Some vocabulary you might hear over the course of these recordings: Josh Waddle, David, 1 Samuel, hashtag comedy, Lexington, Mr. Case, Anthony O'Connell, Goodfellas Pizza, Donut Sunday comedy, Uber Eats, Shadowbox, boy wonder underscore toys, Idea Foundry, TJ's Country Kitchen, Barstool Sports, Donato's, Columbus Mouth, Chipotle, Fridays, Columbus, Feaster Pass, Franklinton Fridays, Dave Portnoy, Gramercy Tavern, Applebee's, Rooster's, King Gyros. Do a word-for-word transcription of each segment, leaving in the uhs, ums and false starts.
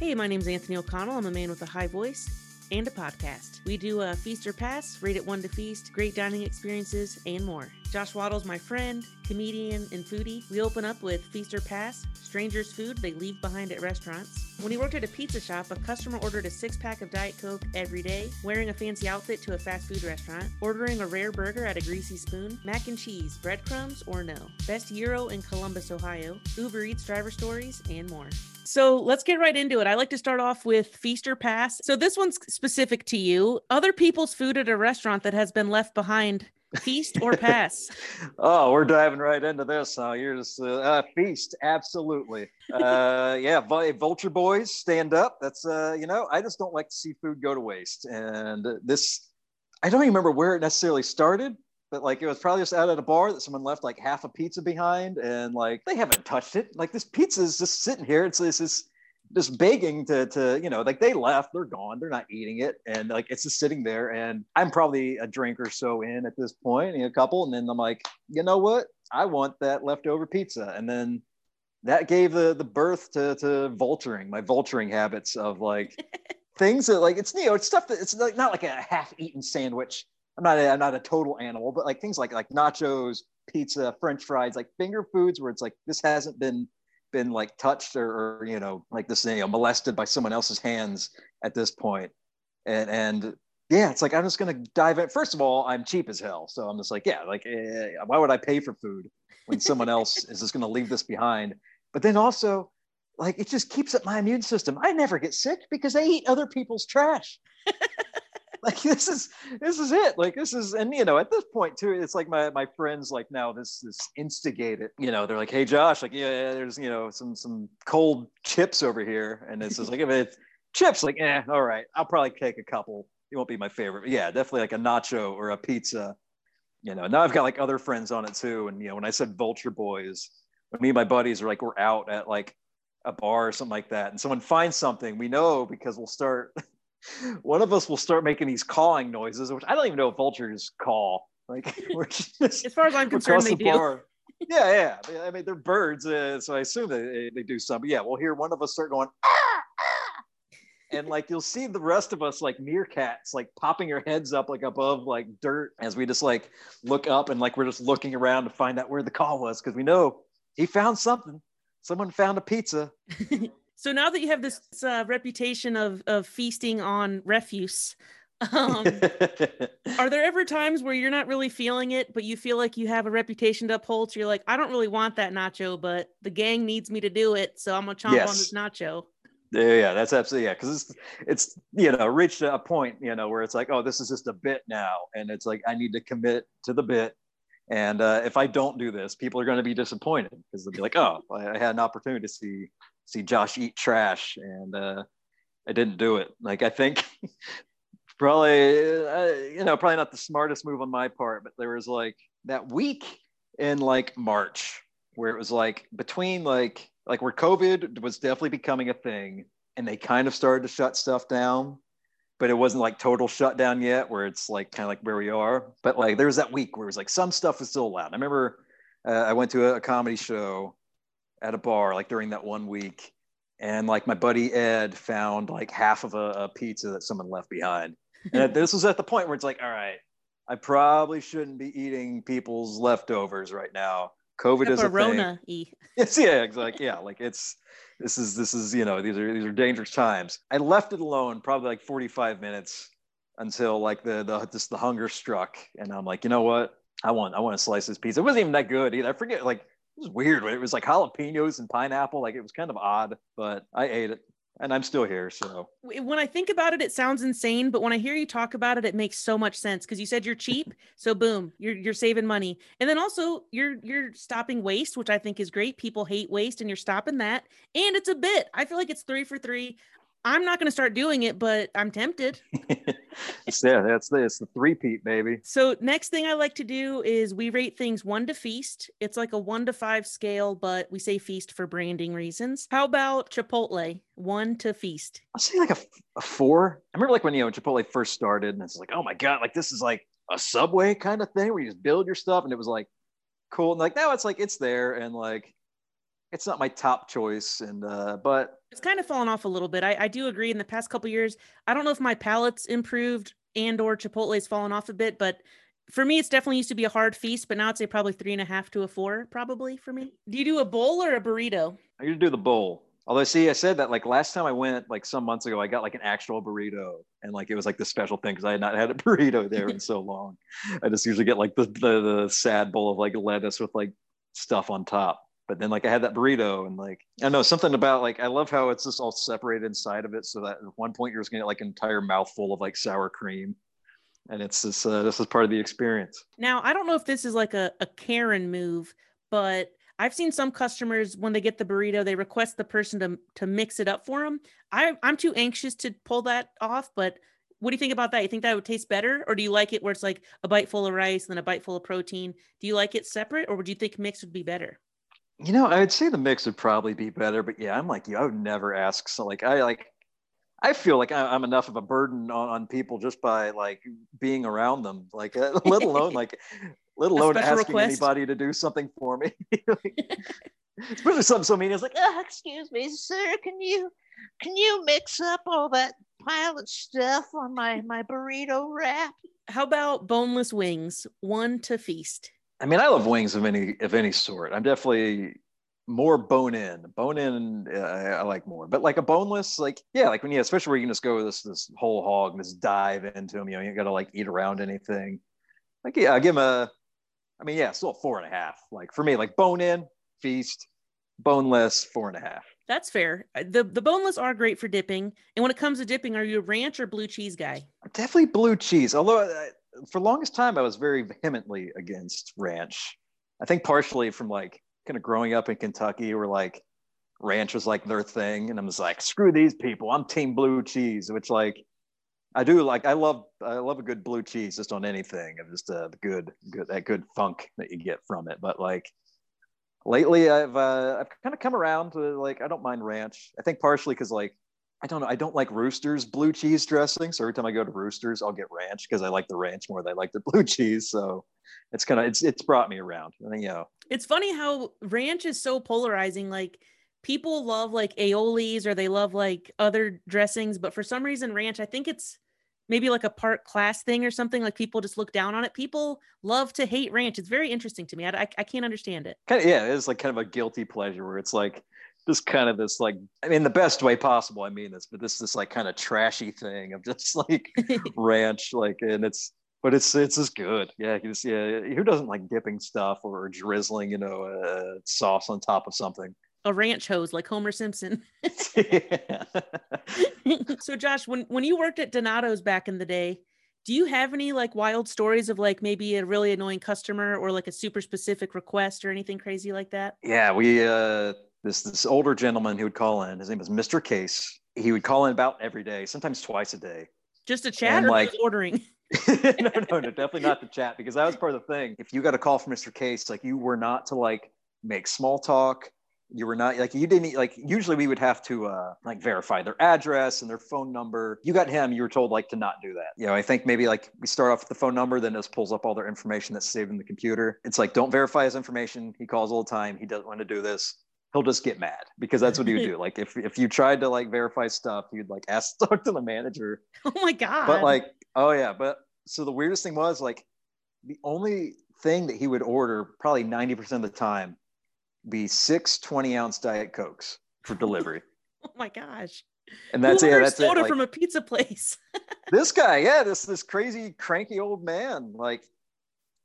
Hey, my name's Anthony O'Connell. I'm a man with a high voice and a podcast. We do a Feaster Pass, Rate It One to Feast, great dining experiences, and more. Josh Waddle's my friend, comedian, and foodie. We open up with Feaster Pass, strangers' food they leave behind at restaurants. When he worked at a pizza shop, a customer ordered a six-pack of Diet Coke every day, wearing a fancy outfit to a fast food restaurant, ordering a rare burger at a greasy spoon, mac and cheese, breadcrumbs, or no. Best gyro in Columbus, Ohio, Uber Eats driver stories, and more. So let's get right into it. I like to start off with Feaster Pass. So this one's specific to you. Other people's food at a restaurant that has been left behind, feast or pass? Oh, we're diving right into this now. You're just uh, uh feast, absolutely. Uh yeah, vulture boys, stand up. That's uh you know, I just don't like to see food go to waste. And this, I don't even remember where it necessarily started, but like it was probably just out at a bar that someone left like half a pizza behind, and like they haven't touched it. Like this pizza is just sitting here. It's this is just begging to, to, you know, like they left, they're gone, they're not eating it. And like, it's just sitting there, and I'm probably a drink or so in at this point, and a couple. And then I'm like, you know what? I want that leftover pizza. And then that gave the, the birth to, to vulturing, my vulturing habits of like things that like, it's, you know, it's stuff that it's like, not like a half eaten sandwich. I'm not, a, I'm not a total animal, but like things like, like nachos, pizza, French fries, like finger foods where it's like, this hasn't been been like touched or, or, you know, like this, you know, molested by someone else's hands at this point. And, and yeah, it's like, I'm just going to dive in. First of all, I'm cheap as hell. So I'm just like, yeah, like, eh, why would I pay for food when someone else is just going to leave this behind? But then also like, it just keeps up my immune system. I never get sick because I eat other people's trash. Like this is, this is it. Like this is, and you know, at this point too, it's like my, my friends, like now this is instigated, you know, they're like, hey Josh, like, yeah, yeah, there's, you know, some, some cold chips over here. And it's just like, if it's chips, like, eh, all right, I'll probably take a couple. It won't be my favorite. But yeah, definitely like a nacho or a pizza, you know, now I've got like other friends on it too. And, you know, when I said vulture boys, when me and my buddies are like, we're out at like a bar or something like that. And someone finds something, we know, because we'll start one of us will start making these cawing noises, which I don't even know if vultures caw. Like, we're just, as far as I'm concerned, they the do. Bar. Yeah, yeah. I mean, they're birds, uh, so I assume they, they do some. But yeah, we'll hear one of us start going, ah, ah. And like, you'll see the rest of us like meerkats, like popping your heads up, like above like dirt, as we just like look up and like we're just looking around to find out where the caw was, because we know he found something. Someone found a pizza. So now that you have this uh, reputation of of feasting on refuse, um, are there ever times where you're not really feeling it, but you feel like you have a reputation to uphold? So you're like, I don't really want that nacho, but the gang needs me to do it, so I'm gonna chomp yes. on this nacho. Yeah, yeah, that's absolutely yeah, because it's it's you know reached a point you know where it's like, oh, this is just a bit now, and it's like I need to commit to the bit. And uh, if I don't do this, people are going to be disappointed because they'll be like, oh, I, I had an opportunity to see. see Josh eat trash, and uh I didn't do it. Like I think probably uh, you know probably not the smartest move on my part, but there was like that week in like March where it was like between like like where COVID was definitely becoming a thing and they kind of started to shut stuff down, but it wasn't like total shutdown yet where it's like kind of like where we are, but like there was that week where it was like some stuff was still allowed. I remember uh, I went to a, a comedy show at a bar like during that one week, and like my buddy Ed found like half of a, a pizza that someone left behind, and this was at the point where it's like, all right, I probably shouldn't be eating people's leftovers right now. COVID Except is a Rona thing. It's yeah, it's like yeah, like it's this is this is you know these are these are dangerous times. I left it alone probably like forty-five minutes until like the the just the hunger struck, and I'm like, you know what, I want I want to slice this pizza. It wasn't even that good either. I forget like. It was weird. It was like jalapenos and pineapple. Like it was kind of odd, but I ate it and I'm still here. So when I think about it, it sounds insane, but when I hear you talk about it, it makes so much sense. Cause you said you're cheap. So boom, you're, you're saving money. And then also you're, you're stopping waste, which I think is great. People hate waste and you're stopping that. And it's a bit, I feel like it's three for three. I'm not going to start doing it, but I'm tempted. Yeah, that's this, the three-peat, baby. So next thing I like to do is we rate things one to feast. It's like a one to five scale, but we say feast for branding reasons. How about Chipotle? One to feast. I'll say like a, a four. I remember like when, you know, Chipotle first started and it's like, oh my God, like this is like a Subway kind of thing where you just build your stuff. And it was like, cool. And like, now it's like, it's there. And like, it's not my top choice. And, uh, but It's kind of fallen off a little bit. I, I do agree. In the past couple of years, I don't know if my palate's improved and or Chipotle's fallen off a bit, but for me, it's definitely used to be a hard feast, but now I'd say probably three and a half to a four, probably for me. Do you do a bowl or a burrito? I usually do the bowl. Although, see, I said that like last time I went, like some months ago, I got like an actual burrito, and like it was like the special thing because I had not had a burrito there in so long. I just usually get like the, the the sad bowl of like lettuce with like stuff on top. But then like I had that burrito, and like I don't know, something about like I love how it's just all separated inside of it, so that at one point you're just gonna get like an entire mouthful of like sour cream. And it's this, uh, this is part of the experience. Now, I don't know if this is like a, a Karen move, but I've seen some customers when they get the burrito, they request the person to to mix it up for them. I, I'm too anxious to pull that off, but what do you think about that? You think that would taste better? Or do you like it where it's like a bite full of rice and then a bite full of protein? Do you like it separate, or would you think mix would be better? You know, I would say the mix would probably be better, but yeah, I'm like, you, I would never ask. So like, I like, I feel like I'm enough of a burden on, on people just by like being around them, like uh, let alone like, let alone asking request. anybody to do something for me. Like, especially something so mean. It's like, oh, excuse me, sir, can you can you mix up all that pile of stuff on my my burrito wrap? How about boneless wings, one to feast? I mean, I love wings of any of any sort. I'm definitely more bone in, bone in. Uh, I like more, but like a boneless, like yeah, like when yeah, especially where you can just go this this whole hog, and just dive into them. You know, you ain't gotta like eat around anything. Like yeah, I give them a. I mean yeah, still four and a half. Like for me, like bone in, feast, boneless, four and a half. That's fair. The the boneless are great for dipping. And when it comes to dipping, are you a ranch or blue cheese guy? Definitely blue cheese. Although I, for the longest time I was very vehemently against ranch. I think partially from like. Kind of growing up in Kentucky where like ranch was like their thing, and I'm just like, screw these people, I'm team blue cheese, which like I do like I love I love a good blue cheese just on anything. I'm just uh, the good good that good funk that you get from it. But like lately I've uh, I've kind of come around to like I don't mind ranch. I think partially because like I don't know I don't like Rooster's blue cheese dressing, so every time I go to Rooster's I'll get ranch because I like the ranch more than I like the blue cheese. So it's kind of it's it's brought me around. I think you know. It's funny how ranch is so polarizing. Like people love like aiolis or they love like other dressings, but for some reason ranch, I think it's maybe like a part class thing or something. Like people just look down on it. People love to hate ranch. It's very interesting to me. I, I, I can't understand it. Kind of, yeah, it's like kind of a guilty pleasure where it's like just kind of this like, I mean, the best way possible. I mean this, but this this like kind of trashy thing of just like ranch, like, and it's. But it's it's just good, yeah. You just, yeah, who doesn't like dipping stuff or drizzling, you know, uh, sauce on top of something? A ranch hose, like Homer Simpson. So, Josh, when when you worked at Donato's back in the day, do you have any like wild stories of like maybe a really annoying customer or like a super specific request or anything crazy like that? Yeah, we uh, this this older gentleman who would call in. His name was Mister Case. He would call in about every day, sometimes twice a day. Just a chat and, or like ordering. no, no, no, definitely not the chat, because that was part of the thing. If you got a call from Mister Case, like you were not to like make small talk. You were not like you didn't like usually we would have to uh, like verify their address and their phone number. You got him. You were told like to not do that. You know, I think maybe like we start off with the phone number, then this pulls up all their information that's saved in the computer. It's like, don't verify his information. He calls all the time. He doesn't want to do this. He'll just get mad because that's what he would do. Like if if you tried to like verify stuff, you'd like ask to talk to the manager. Oh my God. But like, oh yeah. But so the weirdest thing was like the only thing that he would order probably ninety percent of the time be six twenty ounce Diet Cokes for delivery. Oh my gosh. And that's it. That's soda it. Like, from a pizza place. This guy. Yeah. This, this crazy cranky old man. Like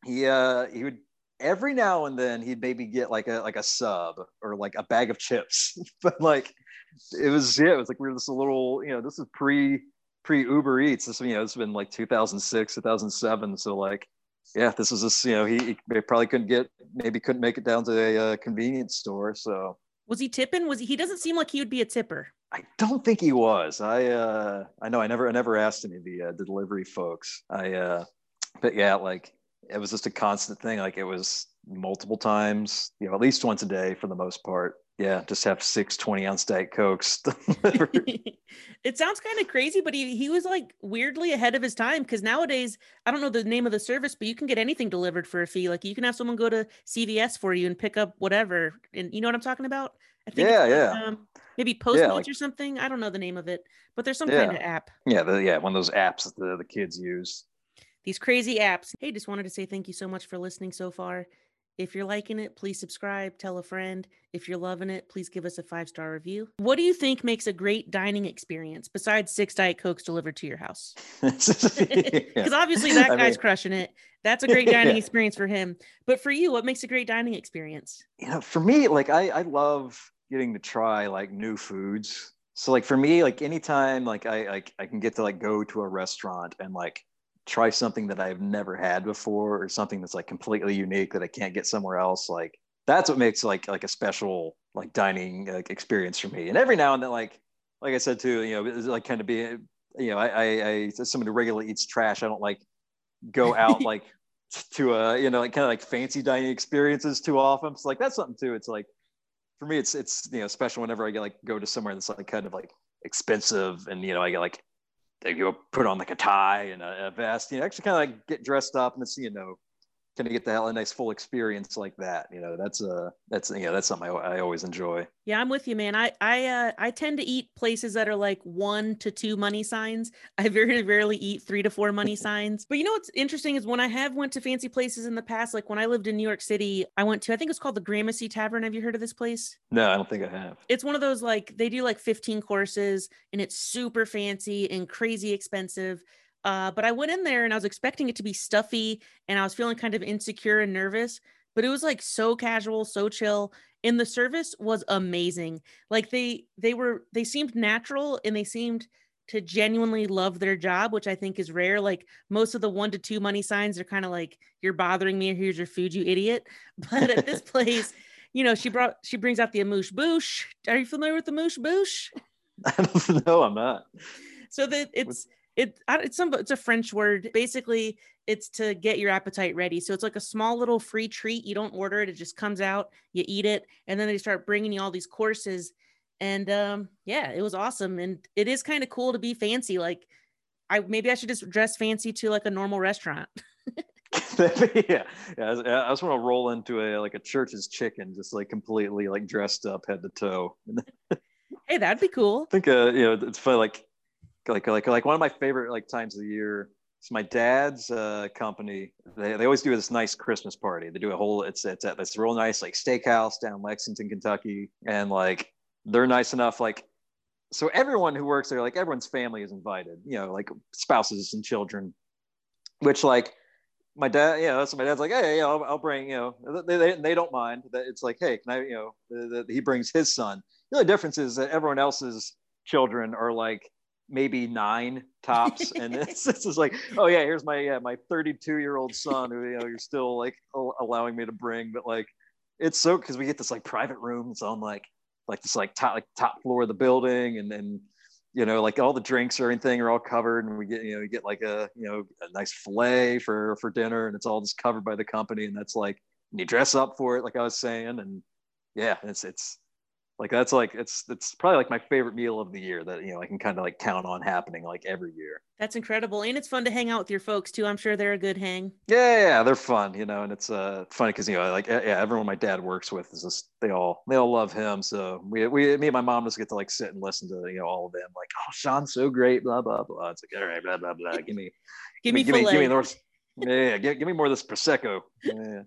he, uh, he would, every now and then he'd maybe get like a like a sub or like a bag of chips, but like it was yeah it was like we were this little you know this is pre pre Uber Eats, this you know it's been like two thousand six two thousand seven, so like yeah this was this you know he, he probably couldn't get maybe couldn't make it down to a uh, convenience store. So was he tipping? Was he, he doesn't seem like he would be a tipper. I don't think he was. I uh I know I never I never asked any of the uh, delivery folks. I uh but yeah like it was just a constant thing. Like it was multiple times, you know, at least once a day for the most part. Yeah. Just have six twenty ounce Diet Cokes delivered. It sounds kind of crazy, but he, he was like weirdly ahead of his time. Cause nowadays, I don't know the name of the service, but you can get anything delivered for a fee. Like you can have someone go to C V S for you and pick up whatever. And you know what I'm talking about? I think yeah. Yeah. Um, Maybe Postmates yeah, like, or something. I don't know the name of it, but there's some yeah. kind of app. Yeah, the, yeah, one of those apps that the, the kids use. These crazy apps. Hey, just wanted to say thank you so much for listening so far. If you're liking it, please subscribe, tell a friend. If you're loving it, please give us a five-star review. What do you think makes a great dining experience besides six Diet Cokes delivered to your house? Because yeah. obviously that guy's I mean, crushing it. That's a great dining yeah. experience for him. But for you, what makes a great dining experience? You know, for me, like I, I love getting to try like new foods. So like for me, like anytime like I, I, I can get to like go to a restaurant and like try something that I've never had before or something that's like completely unique that I can't get somewhere else. Like that's what makes like, like a special like dining like experience for me. And every now and then, like, like I said too, you know, it's like kind of being, you know, I, I, I, as someone who regularly eats trash, I don't like go out like to a, you know, like kind of like fancy dining experiences too often. It's like, that's something too. It's like, for me, it's, it's, you know, special whenever I get like go to somewhere that's like kind of like expensive and, you know, I get like, they go put on like a tie and a, a vest, you know, actually kind of like get dressed up and it's, you know, kind of get the hell a nice full experience like that. You know, that's a, that's, you know, that's something I, I always enjoy. Yeah. I'm with you, man. I, I, uh, I tend to eat places that are like one to two money signs. I very rarely eat three to four money signs, but you know, what's interesting is when I have went to fancy places in the past, like when I lived in New York City, I went to, I think it's called the Gramercy Tavern. Have you heard of this place? No, I don't think I have. It's one of those, like they do like fifteen courses and it's super fancy and crazy expensive. Uh, but I went in there and I was expecting it to be stuffy and I was feeling kind of insecure and nervous, but it was like so casual, so chill. And the service was amazing. Like they, they were, they seemed natural and they seemed to genuinely love their job, which I think is rare. Like most of the one to two money signs are kind of like, you're bothering me. Here's your food, you idiot. But at this place, you know, she brought, she brings out the amuse bouche. Are you familiar with the amuse bouche? I don't know. I'm not. So that it's, It, it's some, it's a French word. Basically, it's to get your appetite ready. So it's like a small little free treat. You don't order it. It just comes out, you eat it. And then they start bringing you all these courses. And um, yeah, it was awesome. And it is kind of cool to be fancy. Like I, maybe I should just dress fancy to like a normal restaurant. yeah. yeah. I just want to roll into a, like a church's chicken, just like completely like dressed up head to toe. Hey, that'd be cool. I think, uh, you know, it's funny. Like, Like, like, like one of my favorite like times of the year is my dad's uh, company. They, they always do this nice Christmas party. They do a whole, it's, it's at this real nice, like steakhouse down Lexington, Kentucky. And like, they're nice enough. Like, so everyone who works there, like everyone's family is invited, you know, like spouses and children, which like my dad, you know, so my dad's like, hey, I'll, I'll bring, you know, they, they, they don't mind that. It's like, hey, can I, you know, the, the, he brings his son. The only difference is that everyone else's children are like, maybe nine tops, and this, this is like, oh yeah, here's my uh, my thirty-two year old son who, you know, you're still like al- allowing me to bring, but like it's so, because we get this like private rooms on like like this like top like top floor of the building, and then you know like all the drinks or anything are all covered, and we get, you know, you get like a, you know, a nice fillet for for dinner, and it's all just covered by the company, and that's like, and you dress up for it like I was saying, and yeah, it's it's like that's like it's it's probably like my favorite meal of the year that, you know, I can kind of like count on happening like every year. That's incredible, and it's fun to hang out with your folks too. I'm sure they're a good hang. Yeah, yeah, they're fun, you know, and it's uh funny because, you know, like yeah, everyone my dad works with is just they all they all love him. So we we me and my mom just get to like sit and listen to, you know, all of them like, oh, Sean's so great, blah blah blah. It's like, all right, blah blah blah. Give me, give me, give me, give me the yeah, give, give me more of this prosecco. Yeah.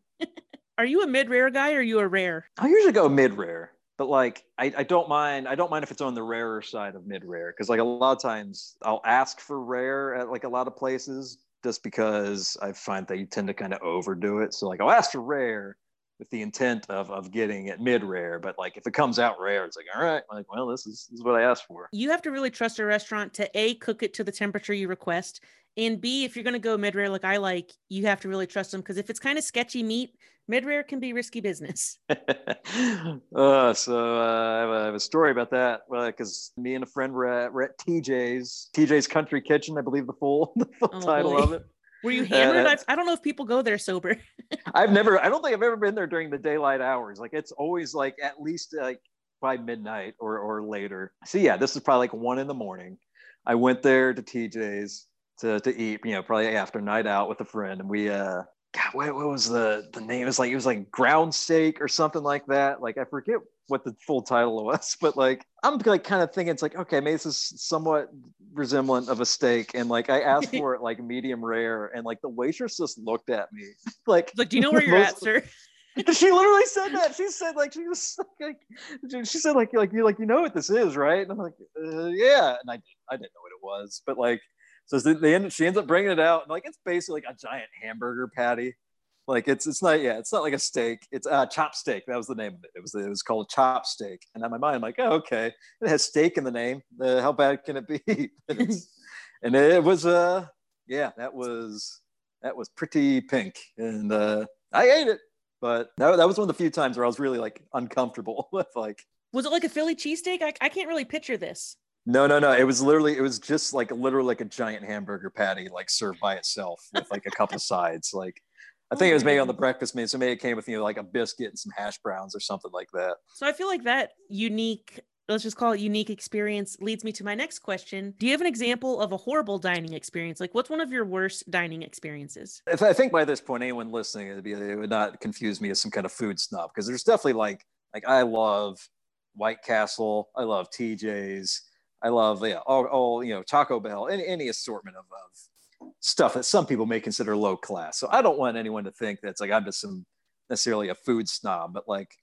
Are you a mid rare guy or are you a rare? I usually go mid rare. But like, I, I don't mind, I don't mind if it's on the rarer side of mid-rare. Cause like a lot of times I'll ask for rare at like a lot of places just because I find that you tend to kind of overdo it. So like I'll ask for rare with the intent of, of getting it mid-rare. But like if it comes out rare, it's like, all right, like, well, this is, this is what I asked for. You have to really trust a restaurant to A, cook it to the temperature you request. And B, if you're going to go mid-rare, like I like, you have to really trust them. Cause if it's kind of sketchy meat, mid-rare can be risky business. uh, so uh, I, have a, I have a story about that because uh, me and a friend were at, were at T J's, T J's Country Kitchen, I believe the full, the full oh, title boy. of it. Were you hammered? Uh, I don't know if people go there sober. I've never, I don't think I've ever been there during the daylight hours. Like it's always like at least like by midnight or, or later. So yeah, this is probably like one in the morning. I went there to T J's to, to eat, you know, probably after night out with a friend, and we, uh, God, what, what was the, the name? It was like, it was like ground steak or something like that. Like, I forget what the full title was, but like I'm like kind of thinking it's like, okay, maybe this is somewhat resemblant of a steak, and like I asked for it like medium rare, and like the waitress just looked at me like, like do you know where you're at, sir? She literally said that. She said like she was like she said like like you like you know what this is, right? And I'm like uh, yeah, and I I didn't know what it was, but like so they end she ends up bringing it out, and like it's basically like a giant hamburger patty. Like it's it's not yeah it's not like a steak, it's a uh, chop steak. That was the name of it. It was it was called chop steak. And in my mind, I'm like, oh, okay, it has steak in the name. Uh, how bad can it be? and, it's, and it was uh yeah that was that was pretty pink, and uh, I ate it. But that, that was one of the few times where I was really like uncomfortable with like. Was it like a Philly cheesesteak? I I can't really picture this. No, no, no. It was literally, it was just like literally like a giant hamburger patty, like served by itself with like a couple sides. Like I think it was maybe on the breakfast menu. So maybe it came with, you know, like a biscuit and some hash browns or something like that. So I feel like that unique, let's just call it unique experience, leads me to my next question. Do you have an example of a horrible dining experience? Like what's one of your worst dining experiences? If I think by this point, anyone listening, it'd be, it would not confuse me as some kind of food snob. Cause there's definitely like, like I love White Castle. I love T J's. I love, yeah, all, all you know, Taco Bell, any, any assortment of, of stuff that some people may consider low class. So I don't want anyone to think that's like I'm just some necessarily a food snob, but like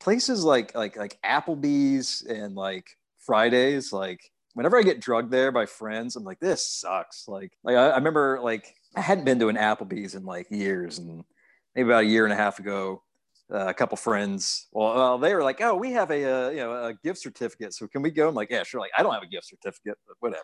places like like like Applebee's and like Fridays, like whenever I get drugged there by friends, I'm like, this sucks. Like like I, I remember like I hadn't been to an Applebee's in like years, and maybe about a year and a half ago. Uh, a couple friends, well, well, they were like, "Oh, we have a uh, you know a gift certificate, so can we go?" I'm like, "Yeah, sure." Like, I don't have a gift certificate, but whatever.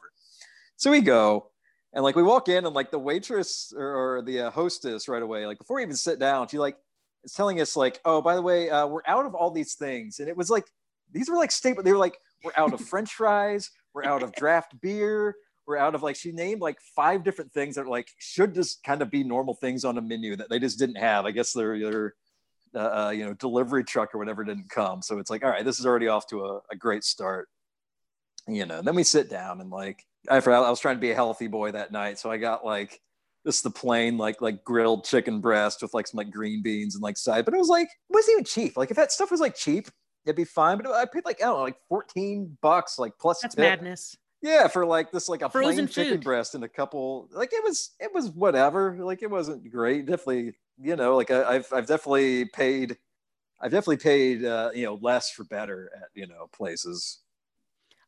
So we go, and like we walk in, and like the waitress or, or the uh, hostess right away, like before we even sit down, she like is telling us like, "Oh, by the way, uh, we're out of all these things," and it was like these were like staple. They were like, "We're out of French fries, we're out of draft beer." We're out of like, she named like five different things that like should just kind of be normal things on a menu that they just didn't have. I guess they're they're Uh, uh, you know, delivery truck or whatever didn't come. So it's like, all right, this is already off to a, a great start. You know, and then we sit down and like, I, I was trying to be a healthy boy that night. So I got like, this the plain, like, like grilled chicken breast with like some like green beans and like side, but it was like, it wasn't even cheap. Like if that stuff was like cheap, it'd be fine. But I paid like, I don't know, like fourteen bucks, like plus that's tip. Madness. Yeah. For like this, like a frozen plain chicken breast and a couple, like it was, it was whatever. Like it wasn't great. Definitely, you know, like I, I've, I've definitely paid, I've definitely paid, uh, you know, less for better at, you know, places.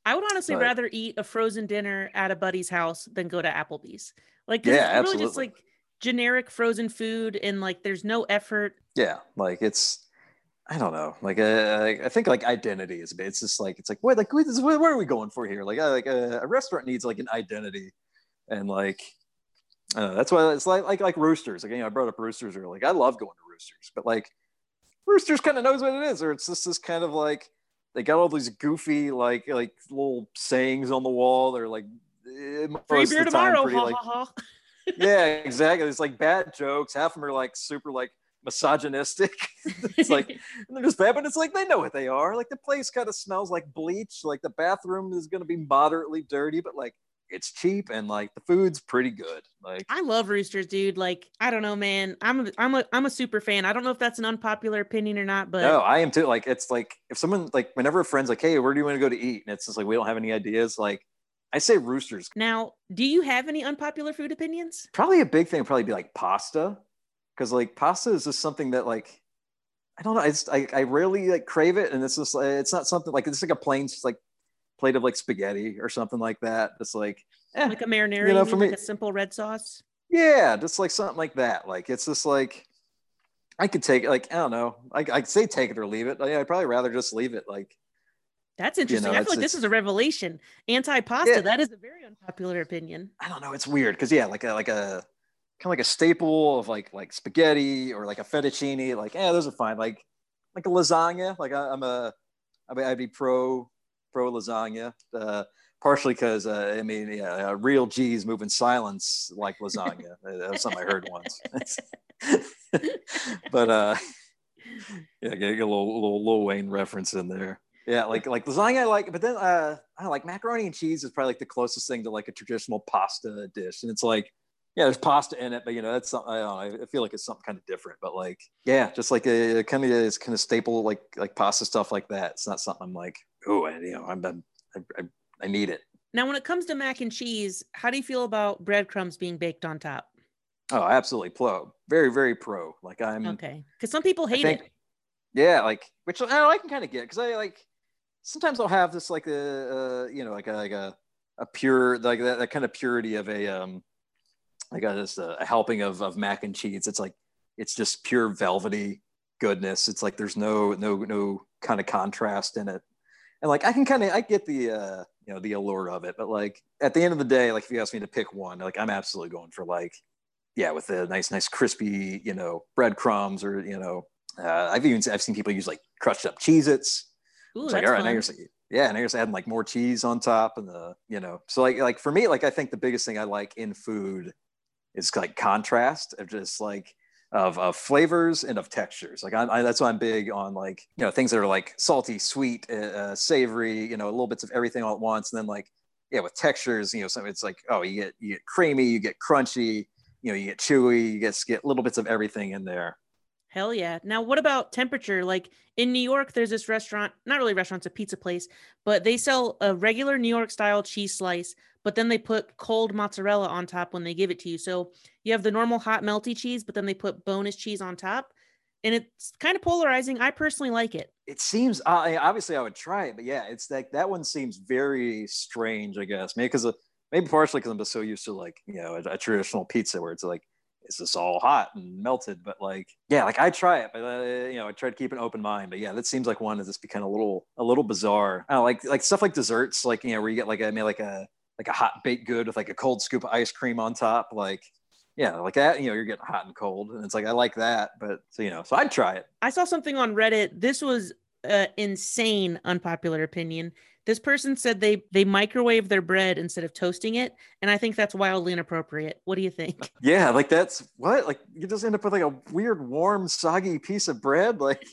I would honestly but, rather eat a frozen dinner at a buddy's house than go to Applebee's. Like, yeah, it's really absolutely. Just like generic frozen food and like, there's no effort. Yeah. Like it's, I don't know. Like, uh, I think like identity is, it's just like, it's like, what, like, what, what are we going for here? Like, I, like uh, a restaurant needs like an identity and like, Uh, that's why it's like like like Rooster's. Like, you know, I brought up Rooster's earlier. Like, I love going to Rooster's, but like Rooster's kind of knows what it is, or it's just this kind of like they got all these goofy like like little sayings on the wall. They're like free beer tomorrow, pretty, ha, like, ha, ha. Yeah, exactly. It's like bad jokes. Half of them are like super like misogynistic. It's like and they're just bad, but it's like they know what they are. Like the place kind of smells like bleach. Like the bathroom is going to be moderately dirty, but like. It's cheap and like the food's pretty good. Like I love Rooster's, dude. Like I don't know, man. I'm a, I'm a I'm a super fan. I don't know if that's an unpopular opinion or not, but no, I am too. Like it's like if someone like whenever a friend's like, "Hey, where do you want to go to eat?" and it's just like we don't have any ideas. Like I say Rooster's. Now, do you have any unpopular food opinions? Probably a big thing would probably be like pasta, because like pasta is just something that like I don't know. I just, I I rarely like crave it, and it's just it's not something like it's like a plain just, like. Plate of like spaghetti or something like that. It's like eh, like a marinara, you know, for me, like a simple red sauce. Yeah, just like something like that. Like it's just like I could take it. Like I don't know. I I say take it or leave it. I, I'd probably rather just leave it. Like that's interesting. You know, I feel like this is a revelation. Anti-pasta. Yeah. That is a very unpopular opinion. I don't know. It's weird because yeah, like a, like a kind of like a staple of like like spaghetti or like a fettuccine. Like yeah, those are fine. Like like a lasagna. Like I, I'm a I'd be pro. Pro lasagna, uh, partially because uh, I mean, yeah, uh, real G's move in silence like lasagna. That was something I heard once. But uh, yeah, get a little, little Lil Wayne reference in there. Yeah, like like lasagna, I like, but then uh, I don't like macaroni and cheese is probably like the closest thing to like a traditional pasta dish, and it's like Yeah, there's pasta in it, but you know, that's something, I don't know, I feel like it's something kind of different, but like, yeah, just like a, a kind of is kind of staple, like like pasta stuff like that. It's not something I'm like, oh, you know, I'm done. I, I, I need it. Now, when it comes to mac and cheese, how do you feel about breadcrumbs being baked on top? Oh, absolutely pro. Very, very pro. Like I'm okay. Because some people hate think, it. Yeah, like which I, know, I can kind of get because I like sometimes I'll have this like a uh, you know like a like a, a pure like that, that kind of purity of a um. I got this uh, a helping of, of mac and cheese. It's like, it's just pure velvety goodness. It's like, there's no, no, no kind of contrast in it. And like, I can kind of, I get the, uh, you know, the allure of it, but like at the end of the day, like if you ask me to pick one, like I'm absolutely going for like, yeah, with the nice, nice crispy, you know, breadcrumbs or, you know, uh, I've even, I've seen people use like crushed up Cheez-Its. Ooh, it's like, all right, fun. Now you're saying, yeah, and I guess adding like more cheese on top and the, you know, so like, like for me, like, I think the biggest thing I like in food it's like contrast of just like of, of flavors and of textures. Like I, I, that's why I'm big on like, you know, things that are like salty, sweet, uh, savory, you know, little bits of everything all at once. And then like, yeah, with textures, you know, so it's like, oh, you get, you get creamy, you get crunchy, you know, you get chewy, you get, get little bits of everything in there. Hell yeah. Now, what about temperature? Like in New York, there's this restaurant, not really restaurant, it's a pizza place, but they sell a regular New York style cheese slice, but then they put cold mozzarella on top when they give it to you. So you have the normal hot melty cheese, but then they put bonus cheese on top and it's kind of polarizing. I personally like it. It seems, uh, obviously I would try it, but yeah, it's like, that one seems very strange, I guess. Maybe because maybe partially because I'm so used to like, you know, a, a traditional pizza where it's like, it's just all hot and melted, but like, yeah, like I try it, but uh, you know, I try to keep an open mind, but yeah, that seems like one is just become a little, a little bizarre. I don't know, like, like stuff like desserts, like, you know, where you get like a, I mean, like a, like a hot baked good with like a cold scoop of ice cream on top. Like, yeah, like that, you know, you're getting hot and cold and it's like, I like that, but so, you know, so I'd try it. I saw something on Reddit. This was an insane unpopular opinion. This person said they they microwave their bread instead of toasting it. And I think that's wildly inappropriate. What do you think? Yeah, like that's what? Like you just end up with like a weird, warm, soggy piece of bread. Like,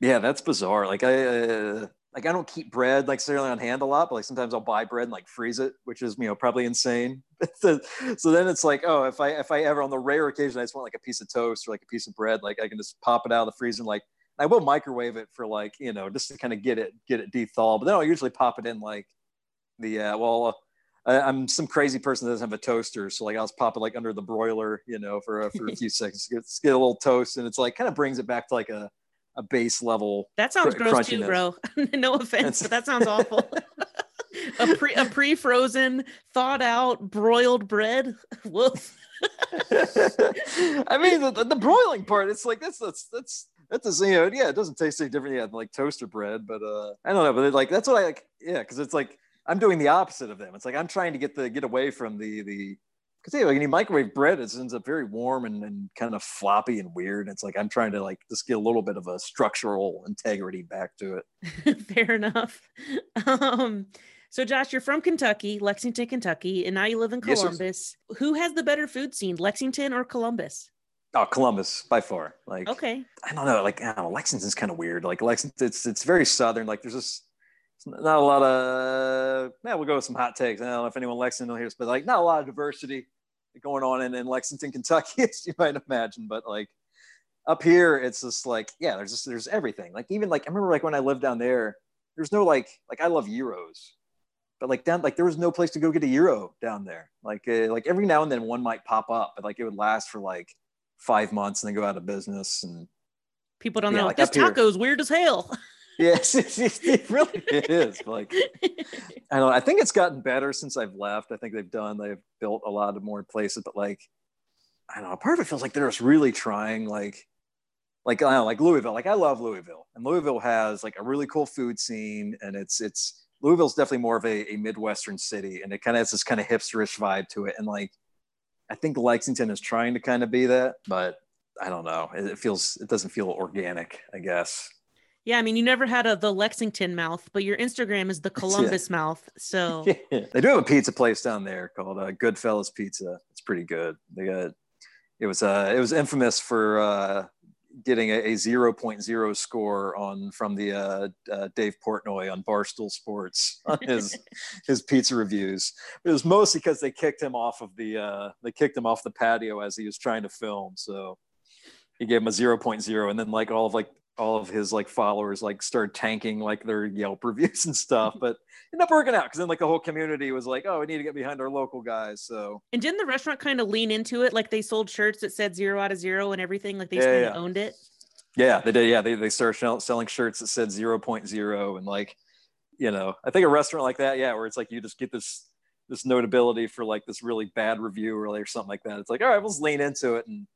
yeah, that's bizarre. Like I uh, like I don't keep bread like necessarily on hand a lot, but like sometimes I'll buy bread and like freeze it, which is, you know, probably insane. so, so then it's like, oh, if I if I ever on the rare occasion I just want like a piece of toast or like a piece of bread, like I can just pop it out of the freezer and like I will microwave it for like, you know, just to kind of get it, get it de-thawed. But then I'll usually pop it in like the, uh, well, uh, I'm some crazy person that doesn't have a toaster. So like I'll just pop it like under the broiler, you know, for, uh, for a few seconds, get, get a little toast. And it's like, kind of brings it back to like a, a base level. That sounds cr- gross too, bro. No offense, but that sounds awful. a pre a pre-frozen, thawed out, broiled bread. Woof. I mean, the, the broiling part, it's like, that's, that's, that's, That doesn't, you know, yeah, it doesn't taste any different yeah, than like toaster bread, but uh, I don't know, but like that's what I like, yeah, because it's like I'm doing the opposite of them. It's like I'm trying to get the get away from the the because yeah, like any microwave bread, it ends up very warm and, and kind of floppy and weird. It's like I'm trying to like just get a little bit of a structural integrity back to it. Fair enough. Um, so Josh, you're from Kentucky, Lexington, Kentucky, and now you live in Columbus. Yes, who has the better food scene, Lexington or Columbus? Oh, Columbus by far. Like, okay. I don't know. Like, I don't know, Lexington's kind of weird. Like, Lexington, it's it's very southern. Like, there's just not a lot of. Yeah, we'll go with some hot takes. I don't know if anyone in Lexington hears, but like, not a lot of diversity going on in, in Lexington, Kentucky, as you might imagine. But like, up here, it's just like, yeah, there's just there's everything. Like, even like I remember like when I lived down there, there's no like like I love gyros, but like down like there was no place to go get a gyro down there. Like uh, like every now and then one might pop up, but like it would last for like five months and then go out of business and people don't yeah, know like this taco's here. Weird as hell. Yes, it really is. Like I don't know, I think it's gotten better since I've left. I think they've done they've built a lot of more places, but like I don't know, part of it feels like they're just really trying like like I don't know, like Louisville. Like I love Louisville and Louisville has like a really cool food scene and it's it's Louisville's definitely more of a, a Midwestern city and it kind of has this kind of hipsterish vibe to it and like I think Lexington is trying to kind of be that, but I don't know. It feels, it doesn't feel organic, I guess. Yeah. I mean, you never had a, the Lexington Mouth, but your Instagram is the Columbus yeah. Mouth. So yeah. They do have a pizza place down there called uh, Goodfellas Pizza. It's pretty good. They got, it was, uh, it was infamous for, uh, getting a, a zero point zero score on from the uh, uh, Dave Portnoy on Barstool Sports on his his pizza reviews. It was mostly because they kicked him off of the uh, they kicked him off the patio as he was trying to film, so he gave him a zero point zero, and then like all of like all of his like followers like started tanking like their Yelp reviews and stuff, but ended up working out because then like the whole community was like, oh, we need to get behind our local guys. So and didn't the restaurant kind of lean into it? Like they sold shirts that said zero out of zero and everything, like they yeah, still yeah. owned it. Yeah, they did. Yeah, they they started selling shirts that said zero point zero, and like, you know, I think a restaurant like that, yeah, where it's like you just get this this notability for like this really bad review or or something like that. It's like, all right, let's lean into it and.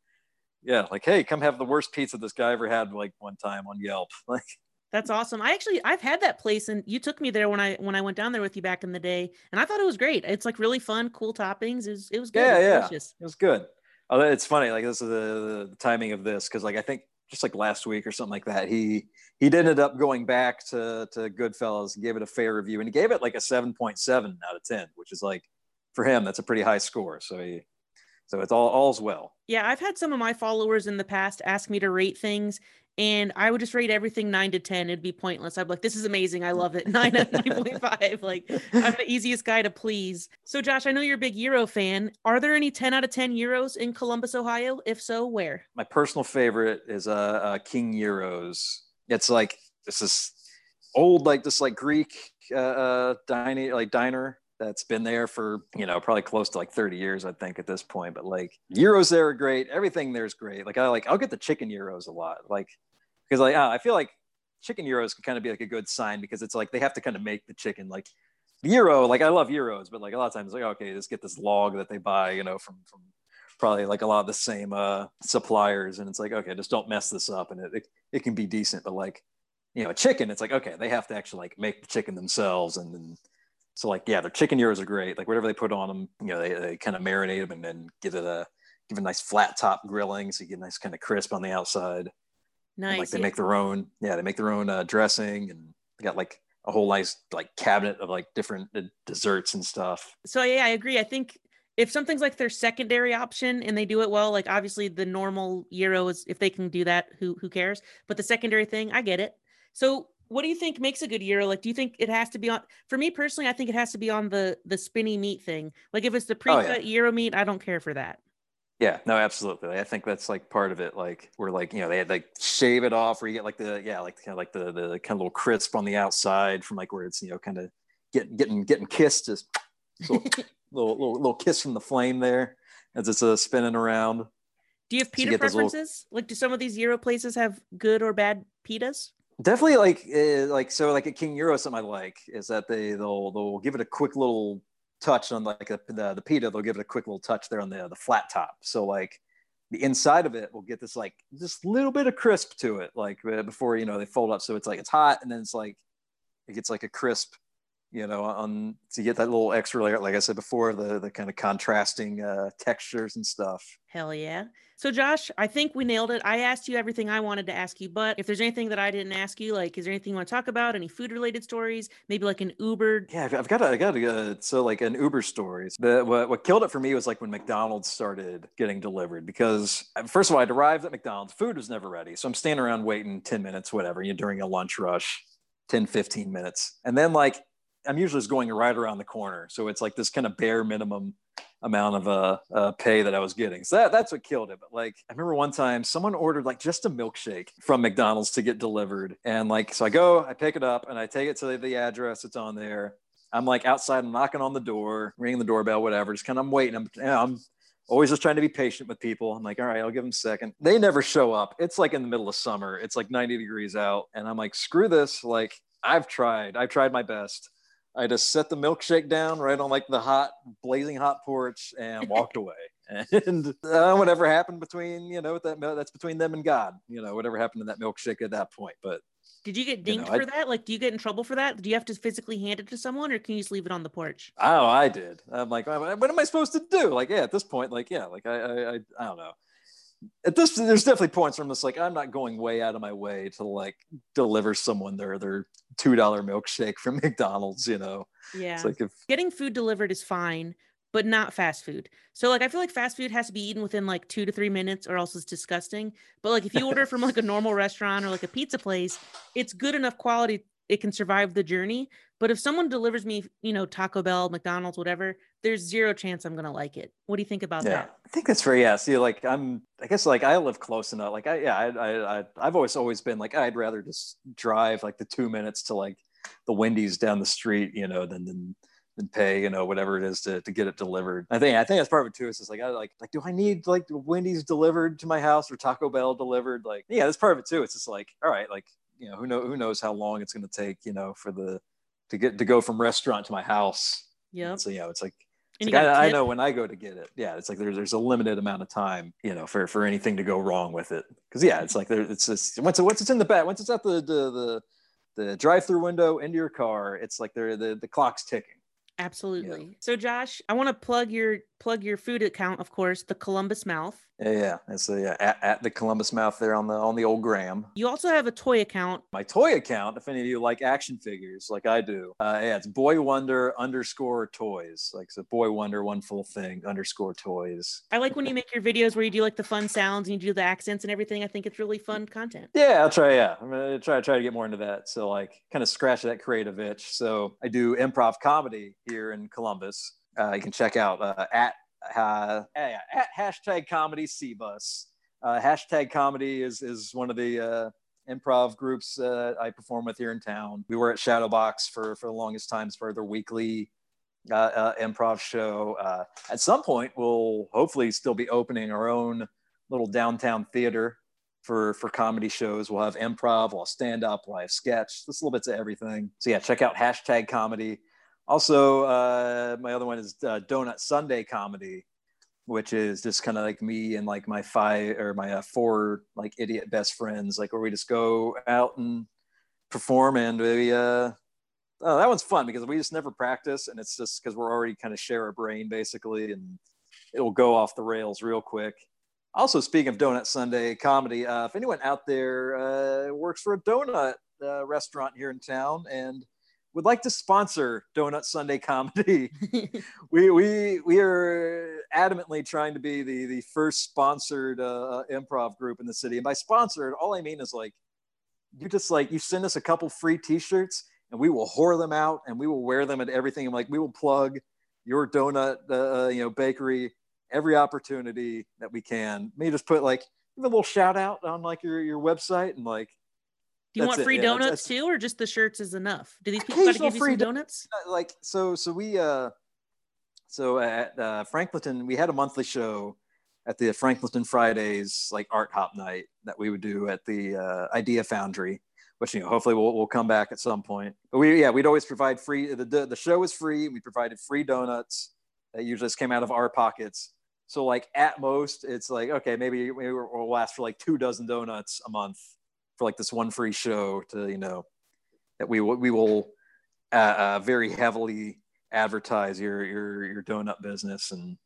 Yeah, like, hey, come have the worst pizza this guy ever had, like one time on Yelp. Like, that's awesome. I actually, I've had that place, and you took me there when I when I went down there with you back in the day, and I thought it was great. It's like really fun, cool toppings. It was, it was good. Yeah, it was yeah, delicious. It was good. Oh, it's funny. Like this is the, the timing of this because, like, I think just like last week or something like that, he he ended up going back to to Goodfellas and gave it a fair review, and he gave it like a seven point seven out of ten, which is like for him that's a pretty high score. So he. So it's all all's well. Yeah, I've had some of my followers in the past ask me to rate things, and I would just rate everything nine to ten. It'd be pointless. I'd be like, this is amazing. I love it. Nine out of nine point five. Like, I'm the easiest guy to please. So Josh, I know you're a big gyro fan. Are there any ten out of ten gyros in Columbus, Ohio? If so, where? My personal favorite is uh, uh King Gyros. It's like this is old, like this like Greek uh, uh dining like diner. That's been there for, you know, probably close to like thirty years, I think, at this point. But like gyros there are great. Everything there's great. Like I like I'll get the chicken gyros a lot, like because like uh, I feel like chicken gyros can kind of be like a good sign because it's like they have to kind of make the chicken like gyro. Like I love gyros, but like a lot of times like okay, just get this log that they buy, you know, from from probably like a lot of the same uh, suppliers, and it's like okay, just don't mess this up, and it it, it can be decent. But like you know, chicken, it's like okay, they have to actually like make the chicken themselves, and then. So like, yeah, their chicken gyros are great. Like whatever they put on them, you know, they, they kind of marinate them and then give it a, give it a nice flat top grilling. So you get a nice kind of crisp on the outside. Nice. And like they yeah. make their own, yeah, they make their own uh, dressing, and they got like a whole nice like cabinet of like different uh, desserts and stuff. So yeah, I agree. I think if something's like their secondary option and they do it well, like obviously the normal gyro is, if they can do that, who who cares? But the secondary thing, I get it. So what do you think makes a good gyro? Like, do you think it has to be on, for me personally, I think it has to be on the, the spinny meat thing. Like if it's the pre-cut oh, yeah. gyro meat, I don't care for that. Yeah, no, absolutely. I think that's like part of it. Like we're like, you know, they had like shave it off where you get like the, yeah, like kind of like the, the kind of little crisp on the outside from like where it's, you know, kind of getting, getting, getting kissed, just little, little, little, little kiss from the flame there as it's uh, spinning around. Do you have pita so you preferences? Little... Like, do some of these gyro places have good or bad pitas? Definitely like uh, like so like a King Gyro, something I like is that they they'll they'll give it a quick little touch on like a, the the pita. They'll give it a quick little touch there on the the flat top. So like the inside of it will get this like just little bit of crisp to it, like before you know they fold up. So it's like it's hot and then it's like it gets like a crisp, you know, on to get that little extra layer. Like I said before, the the kind of contrasting uh, textures and stuff. Hell yeah. So Josh, I think we nailed it. I asked you everything I wanted to ask you, but if there's anything that I didn't ask you, like, is there anything you want to talk about? Any food related stories? Maybe like an Uber? Yeah, I've got, a, I got, a, so like an Uber stories. The, what, what killed it for me was like when McDonald's started getting delivered, because first of all, I'd arrived at McDonald's, food was never ready. So I'm standing around waiting ten minutes, whatever, you know, during a lunch rush, ten, fifteen minutes. And then like, I'm usually just going right around the corner. So it's like this kind of bare minimum amount of uh, uh pay that I was getting, so that, that's what killed it. But like I remember one time someone ordered like just a milkshake from McDonald's to get delivered, and like so I go, I pick it up, and I take it to the address that's on there. I'm like outside, I'm knocking on the door, ringing the doorbell, whatever, just kind of I'm waiting. I'm, you know, I'm always just trying to be patient with people. I'm like, all right, I'll give them a second. They never show up. It's like in the middle of summer, it's like ninety degrees out, and I'm like, screw this. Like I've tried I've tried my best. I just set the milkshake down right on like the hot, blazing hot porch and walked away. And uh, whatever happened between, you know, that that's between them and God, you know, whatever happened to that milkshake at that point. But did you get dinged you know, for I, that? Like, do you get in trouble for that? Do you have to physically hand it to someone, or can you just leave it on the porch? Oh, I did. I'm like, what am I supposed to do? Like, yeah, at this point, like, yeah, like I, I, I, I don't know. At this, there's definitely points where I'm just like, I'm not going way out of my way to like deliver someone their their two dollar milkshake from McDonald's, you know. Yeah, it's like if getting food delivered is fine, but not fast food. So like, I feel like fast food has to be eaten within like two to three minutes or else it's disgusting. But like, if you order from like a normal restaurant or like a pizza place, it's good enough quality. It can survive the journey. But if someone delivers me, you know, Taco Bell, McDonald's, whatever, there's zero chance I'm going to like it. What do you think about yeah. that? I think that's fair. Yeah. See, like, I'm, I guess like I live close enough. Like I, yeah, I, I, I I've always, always been like, I'd rather just drive like the two minutes to like the Wendy's down the street, you know, than, than, and pay, you know, whatever it is to, to get it delivered. I think I think that's part of it too. It's just like I like like do I need like Wendy's delivered to my house or Taco Bell delivered? Like yeah, that's part of it too. It's just like, all right, like, you know, who know who knows how long it's going to take, you know, for the to get to go from restaurant to my house. Yeah. So you know, it's like, it's like I, I know when I go to get it. Yeah, it's like there's there's a limited amount of time, you know, for for anything to go wrong with it. Because yeah, it's like there it's just once it, once it's in the back, once it's at the the the, the drive-through window into your car, it's like there the the clock's ticking. Absolutely. Yeah. So Josh, I want to plug your plug your food account, of course, the Columbus Mouth. Yeah, yeah. It's so, yeah, at, at the Columbus Mouth there on the on the old gram. You also have a toy account. My toy account, if any of you like action figures, like I do, uh, yeah, it's boy wonder underscore toys. Like so, boy wonder one full thing underscore toys. I like when you make your videos where you do like the fun sounds and you do the accents and everything. I think it's really fun content. Yeah, I'll try. Yeah, I'm gonna try try to get more into that. So like, kind of scratch that creative itch. So I do improv comedy here in Columbus. Uh, you can check out uh, at, uh, at hashtag comedy C bus. Uh, hashtag comedy is, is one of the uh, improv groups uh, I perform with here in town. We were at Shadowbox for, for the longest times for their weekly uh, uh, improv show. Uh, at some point, we'll hopefully still be opening our own little downtown theater for, for comedy shows. We'll have improv, we'll have stand-up, we'll have sketch, just little bits of everything. So yeah, check out hashtag comedy. Also, uh, my other one is uh, Donut Sunday comedy, which is just kind of like me and like my five or my uh, four like idiot best friends, like where we just go out and perform. And we, uh, oh, that one's fun because we just never practice, and it's just because we're already kind of share a brain basically, and it'll go off the rails real quick. Also, speaking of Donut Sunday comedy, uh, if anyone out there uh, works for a donut uh, restaurant here in town and would like to sponsor Donut Sunday comedy, we we we are adamantly trying to be the the first sponsored uh, improv group in the city. And by sponsored, all I mean is like, you just like, you send us a couple free t-shirts and we will whore them out and we will wear them at everything. And like, we will plug your donut, uh, you know, bakery, every opportunity that we can. Maybe just put like a little shout out on like your, your website and like, do you that's want free it, donuts yeah, that's, too, or just the shirts is enough? Do these people gotta give you some donuts? Like so, so we, uh, so at uh, Franklinton, we had a monthly show at the Franklinton Fridays, like art hop night that we would do at the uh, Idea Foundry, which you know hopefully we'll we'll come back at some point. But we yeah we'd always provide free the the show was free. We provided free donuts that usually just came out of our pockets. So like at most it's like okay maybe maybe we'll ask for like two dozen donuts a month for like this one free show to, you know, that we will, we will uh, uh, very heavily advertise your, your, your donut business and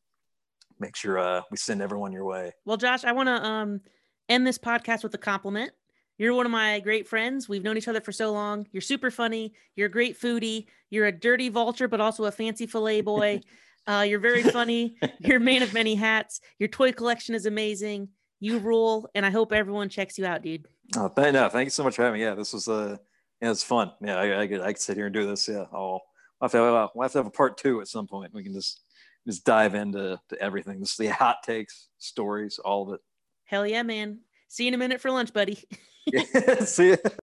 make sure uh, we send everyone your way. Well, Josh, I want to um, end this podcast with a compliment. You're one of my great friends. We've known each other for so long. You're super funny. You're a great foodie. You're a dirty vulture, but also a fancy fillet boy. uh, you're very funny. You're a man of many hats. Your toy collection is amazing. You rule, and I hope everyone checks you out, dude. Oh, thank, no, thank you so much for having me. Yeah, this was uh, yeah, it's fun. Yeah, I, I could I could sit here and do this. Yeah, I'll we'll have to have, we'll have to have a part two at some point. We can just just dive into to everything. This is the hot takes, stories, all of it. Hell yeah, man! See you in a minute for lunch, buddy. Yeah, see ya.